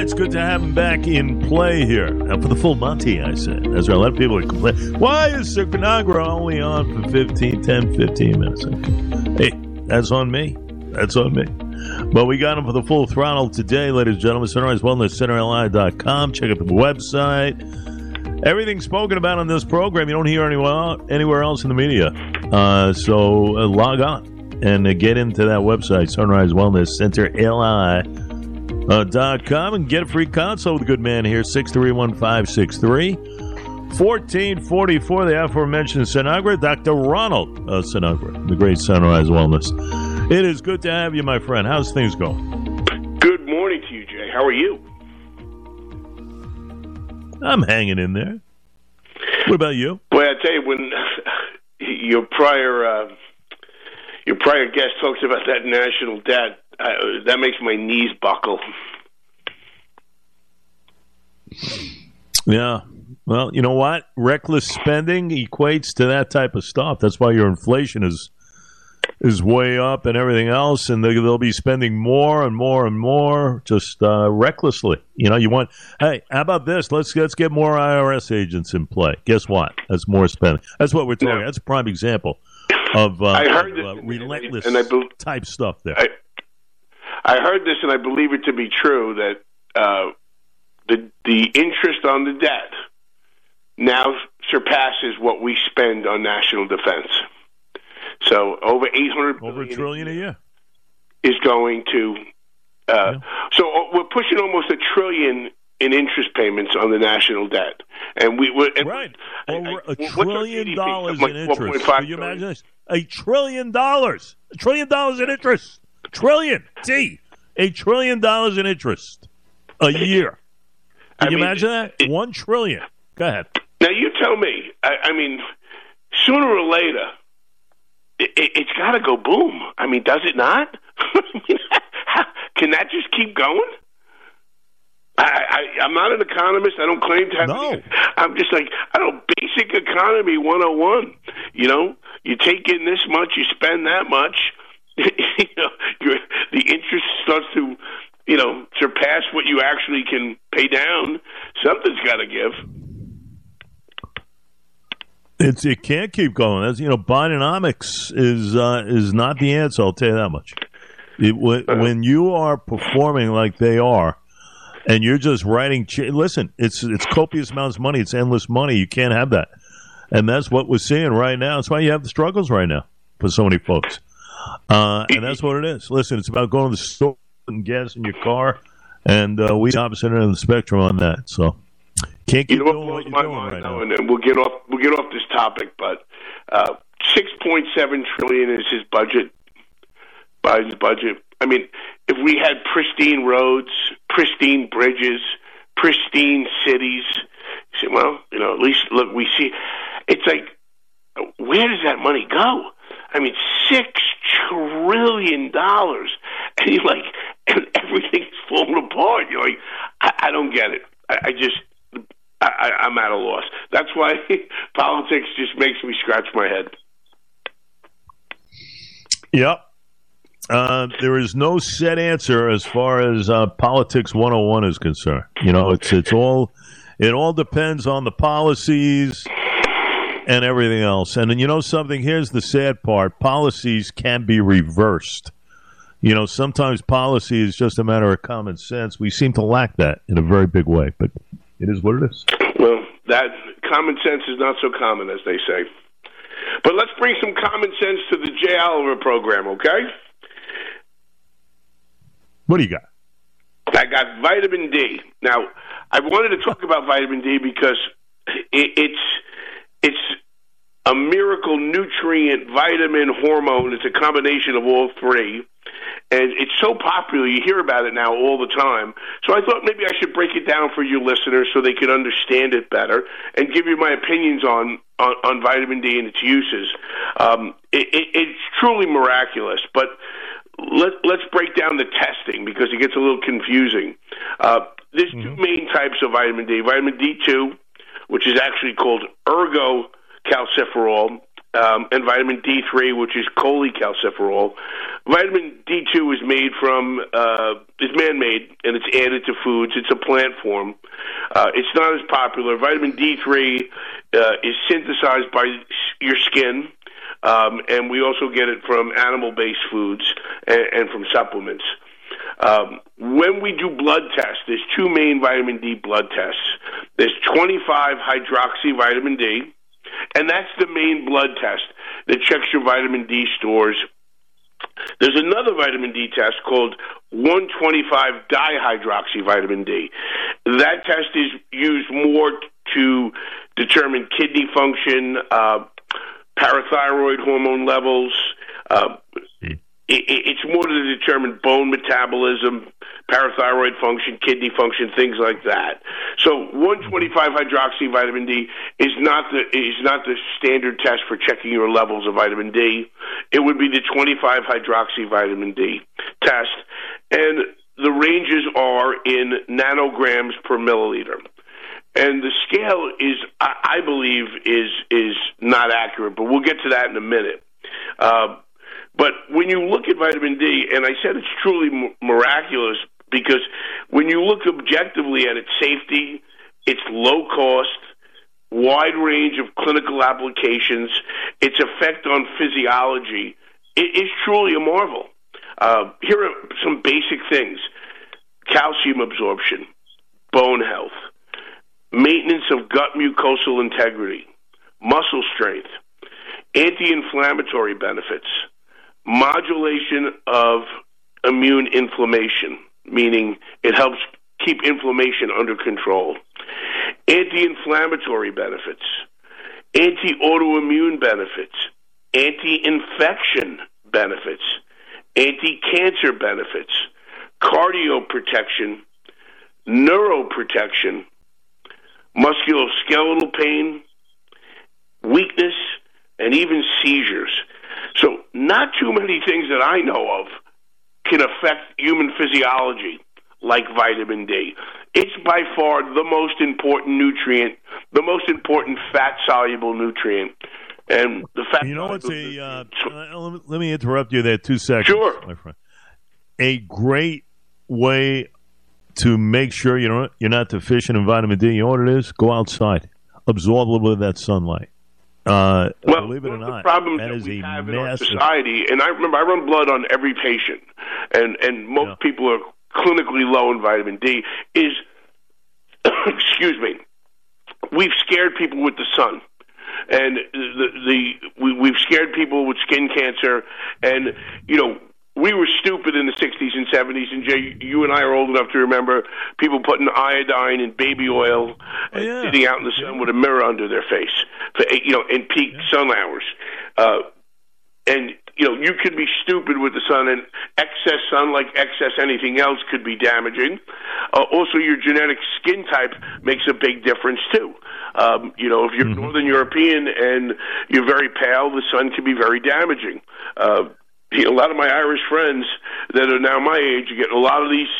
right, it's good to have him back in play here. Now, for the full Monty, I said. That's right. A lot of people would complain. Why is Sinagra only on for 15 minutes? Okay. Hey, that's on me. That's on me. But we got him for the full throttle today, ladies and gentlemen. Sunrise Wellness Center, LI.com. Check out the website. Everything spoken about on this program, you don't hear anywhere else in the media. So log on and get into that website, Sunrise Wellness Center, LI.com, and get a free consult with the good man here, 631-563. 1444, the aforementioned Sinagra, Dr. Ronald Sinagra, the great Sunrise Wellness. It is good to have you, my friend. How's things going? Good morning to you, Jay. How are you? I'm hanging in there. What about you? Well, I tell you, when your prior guest talks about that national debt, that makes my knees buckle. Yeah. Well, you know what? Reckless spending equates to that type of stuff. That's why your inflation is way up and everything else, and they'll be spending more and more and more just recklessly. You know, you want, hey, how about this? Let's get more IRS agents in play. Guess what? That's more spending. That's what we're talking. No. That's a prime example of relentless type stuff there. I heard this, and I believe it to be true, that the interest on the debt now surpasses what we spend on national defense. So over $800 billion a year is going to. So we're pushing almost $1 trillion in interest payments on the national debt, and right over $1 trillion in interest. Can you imagine this? $1 trillion, $1 trillion in interest, trillion T, $1 trillion in interest a year. Can you imagine that? $1 trillion. Go ahead. Now, you tell me, I mean, sooner or later, it's got to go boom. I mean, does it not? Can that just keep going? I'm not an economist. I don't claim to have any. I'm just like, basic economy 101. You know, you take in this much, you spend that much. You know, the interest starts to, you know, surpass what you actually can pay down. Something's got to give. It can't keep going. That's, you know, Bidenomics is not the answer, I'll tell you that much. When you are performing like they are, and you're just writing, listen, it's copious amounts of money. It's endless money. You can't have that. And that's what we're seeing right now. That's why you have the struggles right now for so many folks. And that's what it is. Listen, it's about going to the store and gas in your car, and we're the opposite end of the spectrum on that, so. Can't keep doing what you're doing right now. And we'll get off this topic, but $6.7 trillion is his budget, Biden's budget. I mean, if we had pristine roads, pristine bridges, pristine cities, well, you know, at least look, we see. It's like, where does that money go? I mean, $6 trillion, and you're like, and everything's falling apart. You're like, I don't get it. I'm at a loss. That's why politics just makes me scratch my head. Yep. There is no set answer as far as politics 101 is concerned. You know, it all depends on the policies and everything else. And then, you know something, here's the sad part. Policies can be reversed. You know, sometimes policy is just a matter of common sense. We seem to lack that in a very big way, but it is what it is. Well, that common sense is not so common, as they say. But let's bring some common sense to the Jay Oliver program, okay? What do you got? I got vitamin D. Now, I wanted to talk about vitamin D because it's a miracle nutrient, vitamin, hormone. It's a combination of all three. And it's so popular, you hear about it now all the time. So I thought maybe I should break it down for your listeners so they could understand it better and give you my opinions on vitamin D and its uses. It's truly miraculous, but let's break down the testing because it gets a little confusing. There's two main types of vitamin D. Vitamin D2, which is actually called ergocalciferol, and vitamin D3, which is cholecalciferol. Vitamin D2 is made from, is is man-made, and it's added to foods. It's a plant form. It's not as popular. Vitamin D3 is synthesized by your skin, and we also get it from animal-based foods and from supplements. When we do blood tests, there's two main vitamin D blood tests. There's 25-hydroxy vitamin D, and that's the main blood test that checks your vitamin D stores. There's another vitamin D test called 1,25-dihydroxy vitamin D. That test is used more to determine kidney function, parathyroid hormone levels. It's more to determine bone metabolism, parathyroid function, kidney function, things like that. So 1,25-hydroxy vitamin D is not the standard test for checking your levels of vitamin D. It would be the 25-hydroxy vitamin D test, and the ranges are in nanograms per milliliter. And the scale is, I believe, is not accurate, but we'll get to that in a minute. But when you look at vitamin D, and I said it's truly miraculous because when you look objectively at its safety, its low cost, wide range of clinical applications, its effect on physiology, it is truly a marvel. Here are some basic things: calcium absorption, bone health, maintenance of gut mucosal integrity, muscle strength, anti-inflammatory benefits, modulation of immune inflammation, meaning it helps keep inflammation under control, anti-inflammatory benefits, anti-autoimmune benefits, anti-infection benefits, anti-cancer benefits, cardio protection, neuroprotection, musculoskeletal pain, weakness, and even seizures. So not too many things that I know of can affect human physiology like vitamin D. It's by far the most important nutrient, the most important fat-soluble nutrient. And the fact you know what's a let me interrupt you there 2 seconds. Sure. My friend. A great way to make sure you're not deficient in vitamin D, you know what it is? Go outside. Absorb a little bit of that sunlight. Well, believe it or not, the problem that is we have in our society, and I remember I run blood on every patient, and most people are clinically low in vitamin D, is, excuse me, we've scared people with the sun, and we've scared people with skin cancer, and, we were stupid in the 60s and 70s, and Jay, you and I are old enough to remember people putting iodine in baby oil and sitting out in the sun with a mirror under their face, in peak sun hours. You could be stupid with the sun, and excess sun, like excess anything else, could be damaging. Also, your genetic skin type makes a big difference, too. If you're Northern European and you're very pale, the sun can be very damaging. A lot of my Irish friends that are now my age get a lot of these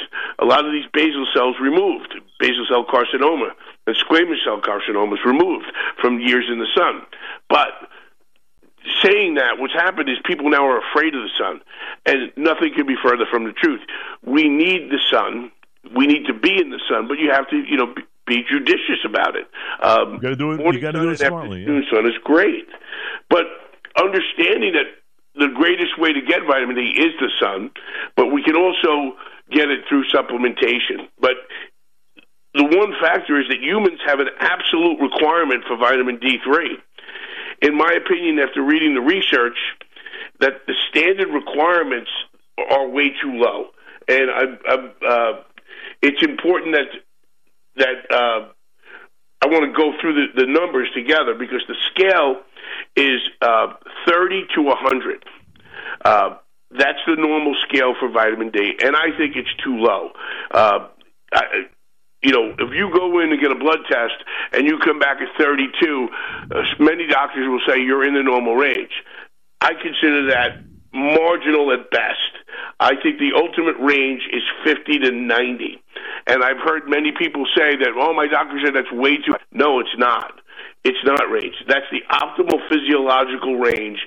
basal cells removed, basal cell carcinoma and squamous cell carcinomas removed from years in the sun. But saying that, what's happened is people now are afraid of the sun, and nothing could be further from the truth. We need the sun. We need to be in the sun, but you have to, be judicious about it. You got to do it. You got to do it smartly. Afternoon sun is great, but understanding that. The greatest way to get vitamin D is the sun, but we can also get it through supplementation. But the one factor is that humans have an absolute requirement for vitamin D3. In my opinion, after reading the research, that the standard requirements are way too low. And it's important that I want to go through the numbers together because the scale is 30 to 100. That's the normal scale for vitamin D, and I think it's too low. If you go in and get a blood test and you come back at 32, many doctors will say you're in the normal range. I consider that marginal at best. I think the ultimate range is 50 to 90. And I've heard many people say that, my doctor said that's way too high. No, it's not. It's not range. That's the optimal physiological range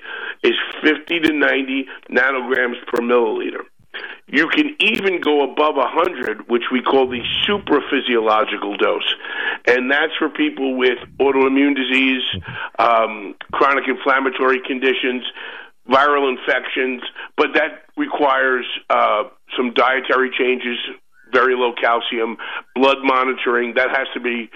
is 50 to 90 nanograms per milliliter. You can even go above 100, which we call the supraphysiological dose. And that's for people with autoimmune disease, chronic inflammatory conditions, viral infections, but that requires some dietary changes, very low calcium, blood monitoring. That has to be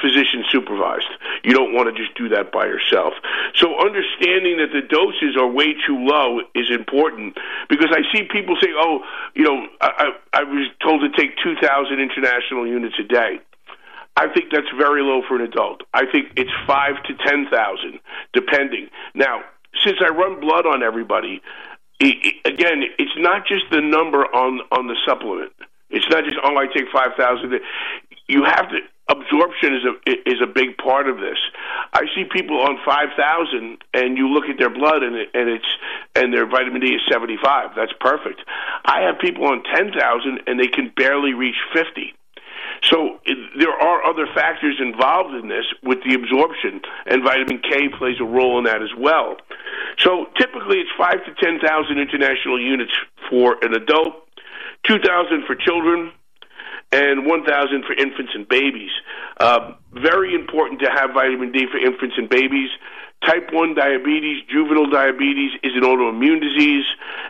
physician supervised. You don't want to just do that by yourself. So understanding that the doses are way too low is important, because I see people say, oh, you know, I was told to take 2,000 international units a day. I think that's very low for an adult. I think it's 5,000 to 10,000, depending. Now, since I run blood on everybody, again, it's not just the number on the supplement. It's not just, oh, I take 5,000. You have to... Absorption is a big part of this. I see people on 5,000, and you look at their blood, and their vitamin D is 75. That's perfect. I have people on 10,000, and they can barely reach 50. So there are other factors involved in this with the absorption, and vitamin K plays a role in that as well. So typically, it's 5,000 to 10,000 international units for an adult, 2,000 for children, and 1,000 for infants and babies. Very important to have vitamin D for infants and babies. Type 1 diabetes, juvenile diabetes is an autoimmune disease,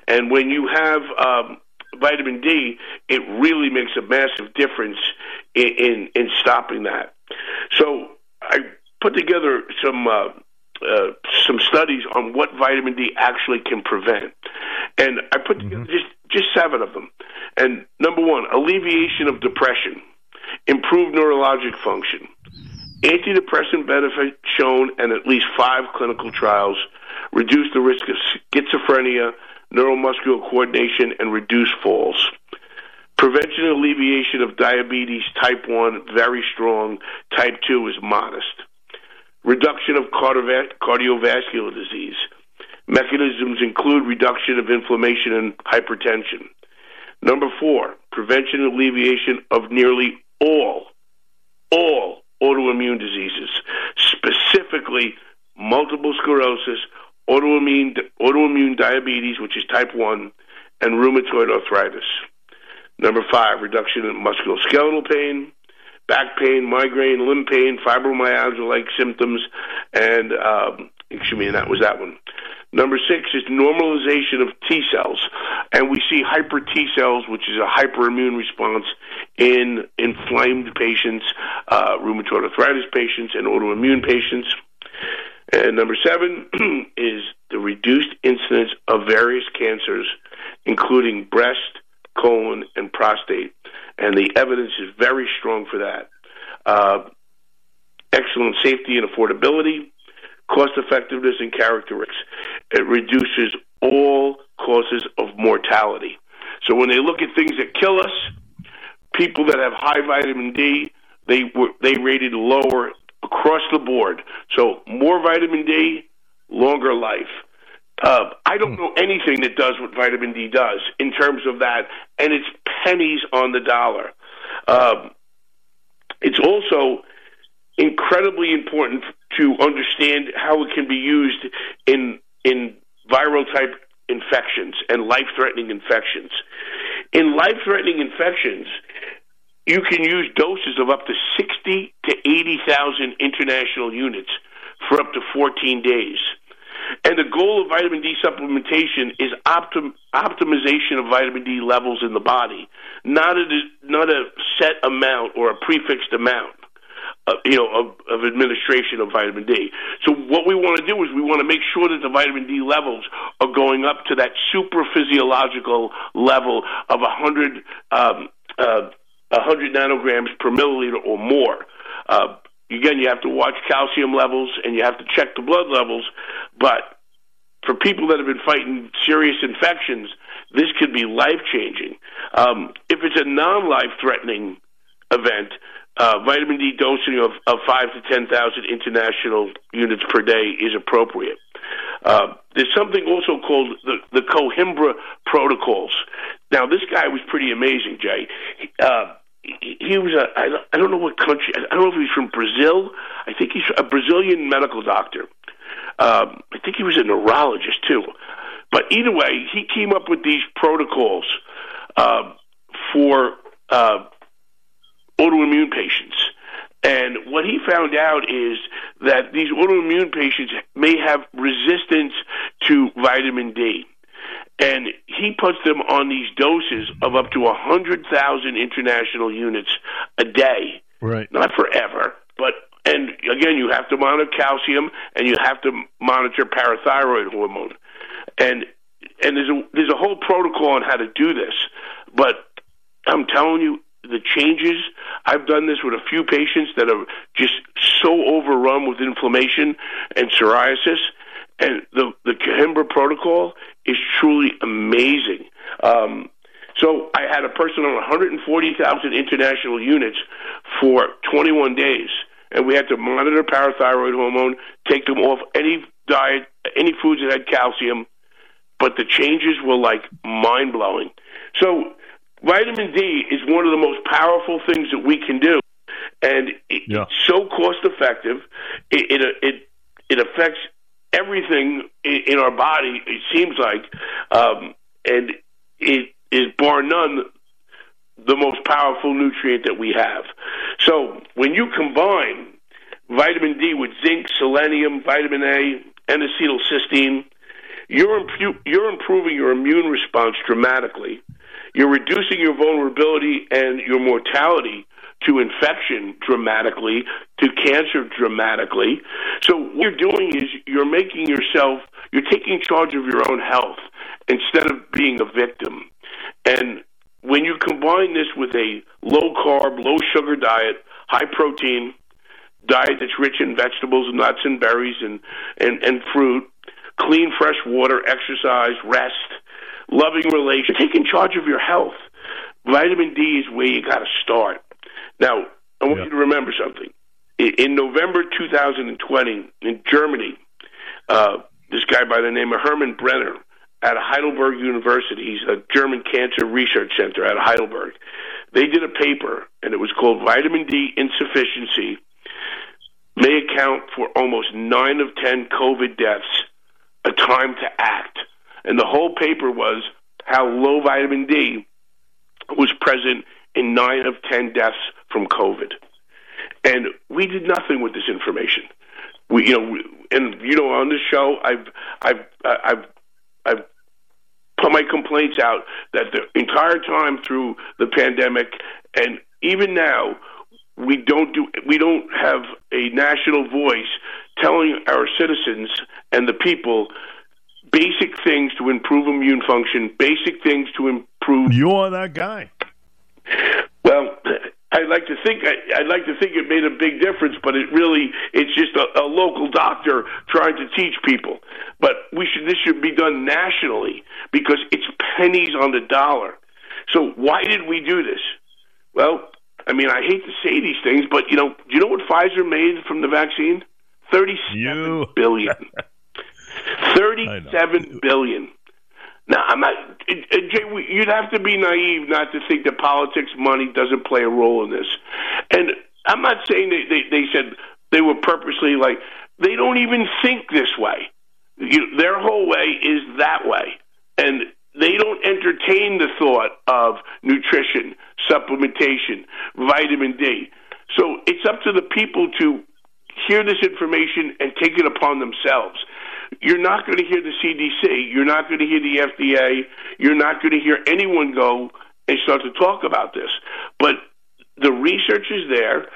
and when you have vitamin D, it really makes a massive difference in stopping that. So I put together some studies on what vitamin D actually can prevent. And I put together just 7 of them. And number 1, alleviation of depression, improved neurologic function, antidepressant benefit shown in at least 5 clinical trials, reduce the risk of schizophrenia, neuromuscular coordination, and reduce falls. Prevention and alleviation of diabetes type 1, very strong. Type 2 is modest. Reduction of cardiovascular disease. Mechanisms include reduction of inflammation and hypertension. Number 4, prevention and alleviation of nearly all autoimmune diseases, specifically multiple sclerosis, autoimmune diabetes, which is type 1, and rheumatoid arthritis. Number 5, reduction in musculoskeletal pain, back pain, migraine, limb pain, fibromyalgia-like symptoms, and that was that one. Number 6 is normalization of T cells, and we see hyper T cells, which is a hyperimmune response in inflamed patients, rheumatoid arthritis patients, and autoimmune patients. And number 7 is the reduced incidence of various cancers, including breast, colon, and prostate, and the evidence is very strong for that. Excellent safety and affordability, cost-effectiveness and characteristics. It reduces all causes of mortality. So when they look at things that kill us, people that have high vitamin D, they rated lower across the board. So more vitamin D, longer life. I don't know anything that does what vitamin D does in terms of that, and it's pennies on the dollar. It's also incredibly important to understand how it can be used in viral-type infections and life-threatening infections. In life-threatening infections, you can use doses of up to 60,000 to 80,000 international units for up to 14 days. And the goal of vitamin D supplementation is optimization of vitamin D levels in the body, not a set amount or a prefixed amount of administration of vitamin D. So what we want to do is we want to make sure that the vitamin D levels are going up to that supraphysiological level of 100 nanograms per milliliter or more. Again, you have to watch calcium levels and you have to check the blood levels, but for people that have been fighting serious infections, this could be life-changing. If it's a non-life-threatening event, vitamin D dosing of 5 to 10,000 international units per day is appropriate. There's something also called the Coimbra protocols. Now, this guy was pretty amazing, Jay. He was I don't know what country, I don't know if he's from Brazil. I think he's a Brazilian medical doctor. I think he was a neurologist too. But either way, he came up with these protocols for autoimmune patients. And what he found out is that these autoimmune patients may have resistance to vitamin D. And he puts them on these doses of up to 100,000 international units a day. Right. Not forever, but... And, again, you have to monitor calcium, and you have to monitor parathyroid hormone. And there's a whole protocol on how to do this. But I'm telling you, the changes, I've done this with a few patients that are just so overrun with inflammation and psoriasis, and the Coimbra protocol is truly amazing. So I had a person on 140,000 international units for 21 days. And we had to monitor parathyroid hormone, take them off any diet, any foods that had calcium. But the changes were, like, mind-blowing. So vitamin D is one of the most powerful things that we can do. And it's so cost-effective. It affects everything in our body, it seems like. And it is, bar none, the most powerful nutrient that we have. So when you combine vitamin D with zinc, selenium, vitamin A, and acetylcysteine, you're improving your immune response dramatically. You're reducing your vulnerability and your mortality to infection dramatically, to cancer dramatically. So what you're doing is you're taking charge of your own health instead of being a victim. And when you combine this with a low-carb, low-sugar diet, high-protein diet that's rich in vegetables, nuts and berries, and fruit, clean, fresh water, exercise, rest, loving relations, taking charge of your health, vitamin D is where you got to start. Now, I want you to remember something. In November 2020, in Germany, this guy by the name of Hermann Brenner, at Heidelberg University, he's a German cancer research center at Heidelberg. They did a paper, and it was called Vitamin D Insufficiency May Account for Almost 9 of 10 COVID Deaths, A Time to Act. And the whole paper was how low vitamin D was present in 9 of 10 deaths from COVID. And we did nothing with this information. On this show, I've put my complaints out that the entire time through the pandemic, and even now, we don't have a national voice telling our citizens and the people basic things to improve immune function, basic things to improve. You are that guy. Well, I'd like to think it made a big difference, but it's just a local doctor trying to teach people. But this should be done nationally because it's pennies on the dollar. So why did we do this? Well, I mean, I hate to say these things, but you know what Pfizer made from the vaccine? $37 billion. $37 billion. Now, I'm not, Jay, you'd have to be naive not to think that politics, money doesn't play a role in this. And I'm not saying they said they were purposely like, they don't even think this way. Their whole way is that way. And they don't entertain the thought of nutrition, supplementation, vitamin D. So it's up to the people to hear this information and take it upon themselves. You're not going to hear the CDC. You're not going to hear the FDA. You're not going to hear anyone go and start to talk about this. But the research is there,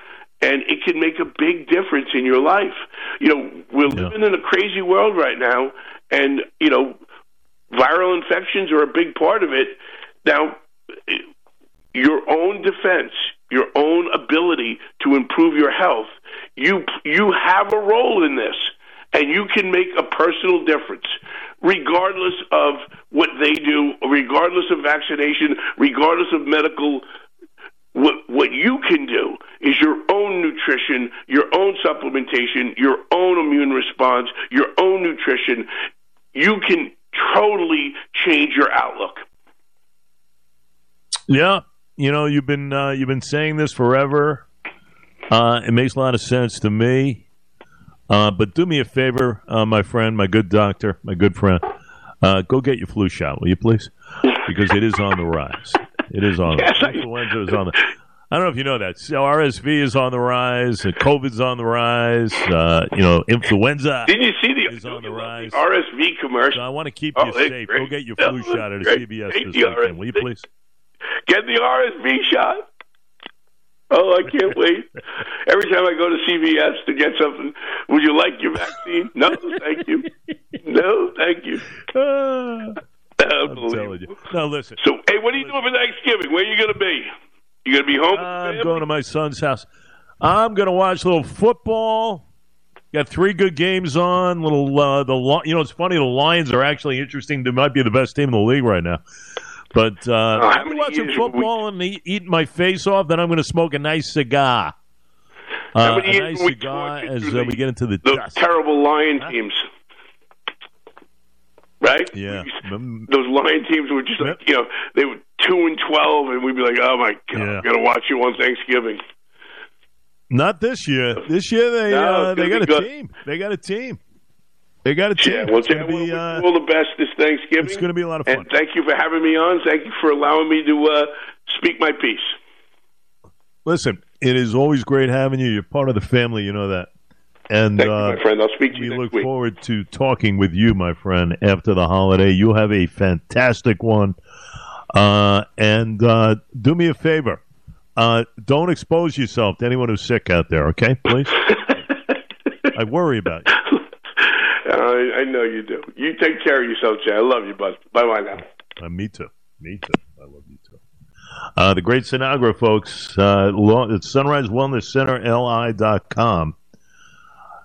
and it can make a big difference in your life. We're living in a crazy world right now, and, viral infections are a big part of it. Now, your own defense, your own ability to improve your health, you have a role in this. And you can make a personal difference, regardless of what they do, regardless of vaccination, regardless of medical. What you can do is your own nutrition, your own supplementation, your own immune response, your own nutrition. You can totally change your outlook. Yeah, you've been saying this forever. It makes a lot of sense to me. But do me a favor, my friend, my good doctor, my good friend. Go get your flu shot, will you, please? Because it is on the rise. It is on the rise. Influenza is on the rise. I don't know if you know that. So RSV is on the rise. COVID's on the rise. Influenza. Did you see the RSV commercial? So I want to keep you safe. Great. Go get your flu shot at a CVS this weekend, will you please? Get the RSV shot. Oh, I can't wait. Every time I go to CVS to get something, would you like your vaccine? No, thank you. No, thank you. I'm telling you. Now, listen. So, hey, what are you doing for Thanksgiving? Where are you going to be? You going to be home? I'm going to my son's house. I'm going to watch a little football. Got three good games on. It's funny. The Lions are actually interesting. They might be the best team in the league right now. But I'm going to watch some football and eat my face off. Then I'm going to smoke a nice cigar. A nice cigar as we get into the dust. Terrible Lion teams. Right? Yeah. Those Lion teams were just like, they were 2-12, and we'd be like, oh, my God, I'm going to watch you on Thanksgiving. Not this year. This year they got a team. They got a team. They got a team. Yeah, well, Jay, all the best this Thanksgiving. It's going to be a lot of fun. And thank you for having me on. Thank you for allowing me to speak my piece. Listen, it is always great having you. You're part of the family. You know that. And thank you, my friend. I'll speak to you next week. We look forward to talking with you, my friend, after the holiday. You'll have a fantastic one. And do me a favor. Don't expose yourself to anyone who's sick out there, okay? Please? I worry about you. I know you do. You take care of yourself, Jay. I love you, bud. Bye-bye now. Me too. I love you too. The great Sinagra, folks. It's Sunrise Wellness Center, LI.com.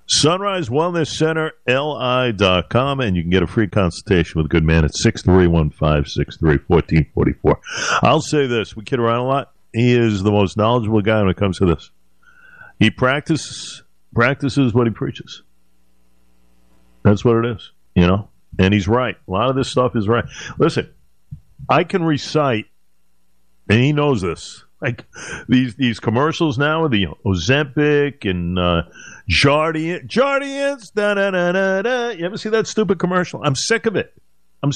Sunrise Wellness Center, LI.com, and you can get a free consultation with a good man at 631-563-1444. I'll say this. We kid around a lot. He is the most knowledgeable guy when it comes to this. He practices what he preaches. That's what it is, and he's right. A lot of this stuff is right. Listen, I can recite, and he knows this, like these commercials now with the Ozempic and Jardiance, da-da-da-da-da. You ever see that stupid commercial? I'm sick of it. But,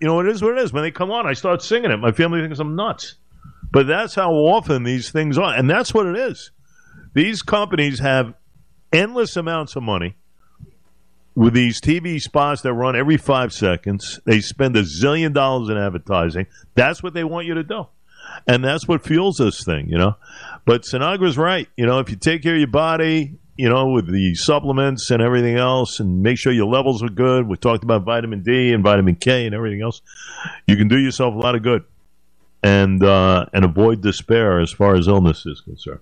it is what it is. When they come on, I start singing it. My family thinks I'm nuts. But that's how often these things are, and that's what it is. These companies have endless amounts of money. With these TV spots that run every 5 seconds, they spend $1 zillion in advertising. That's what they want you to do. And that's what fuels this thing, But Sinagra's right. If you take care of your body, with the supplements and everything else and make sure your levels are good. We talked about vitamin D and vitamin K and everything else. You can do yourself a lot of good and avoid despair as far as illness is concerned.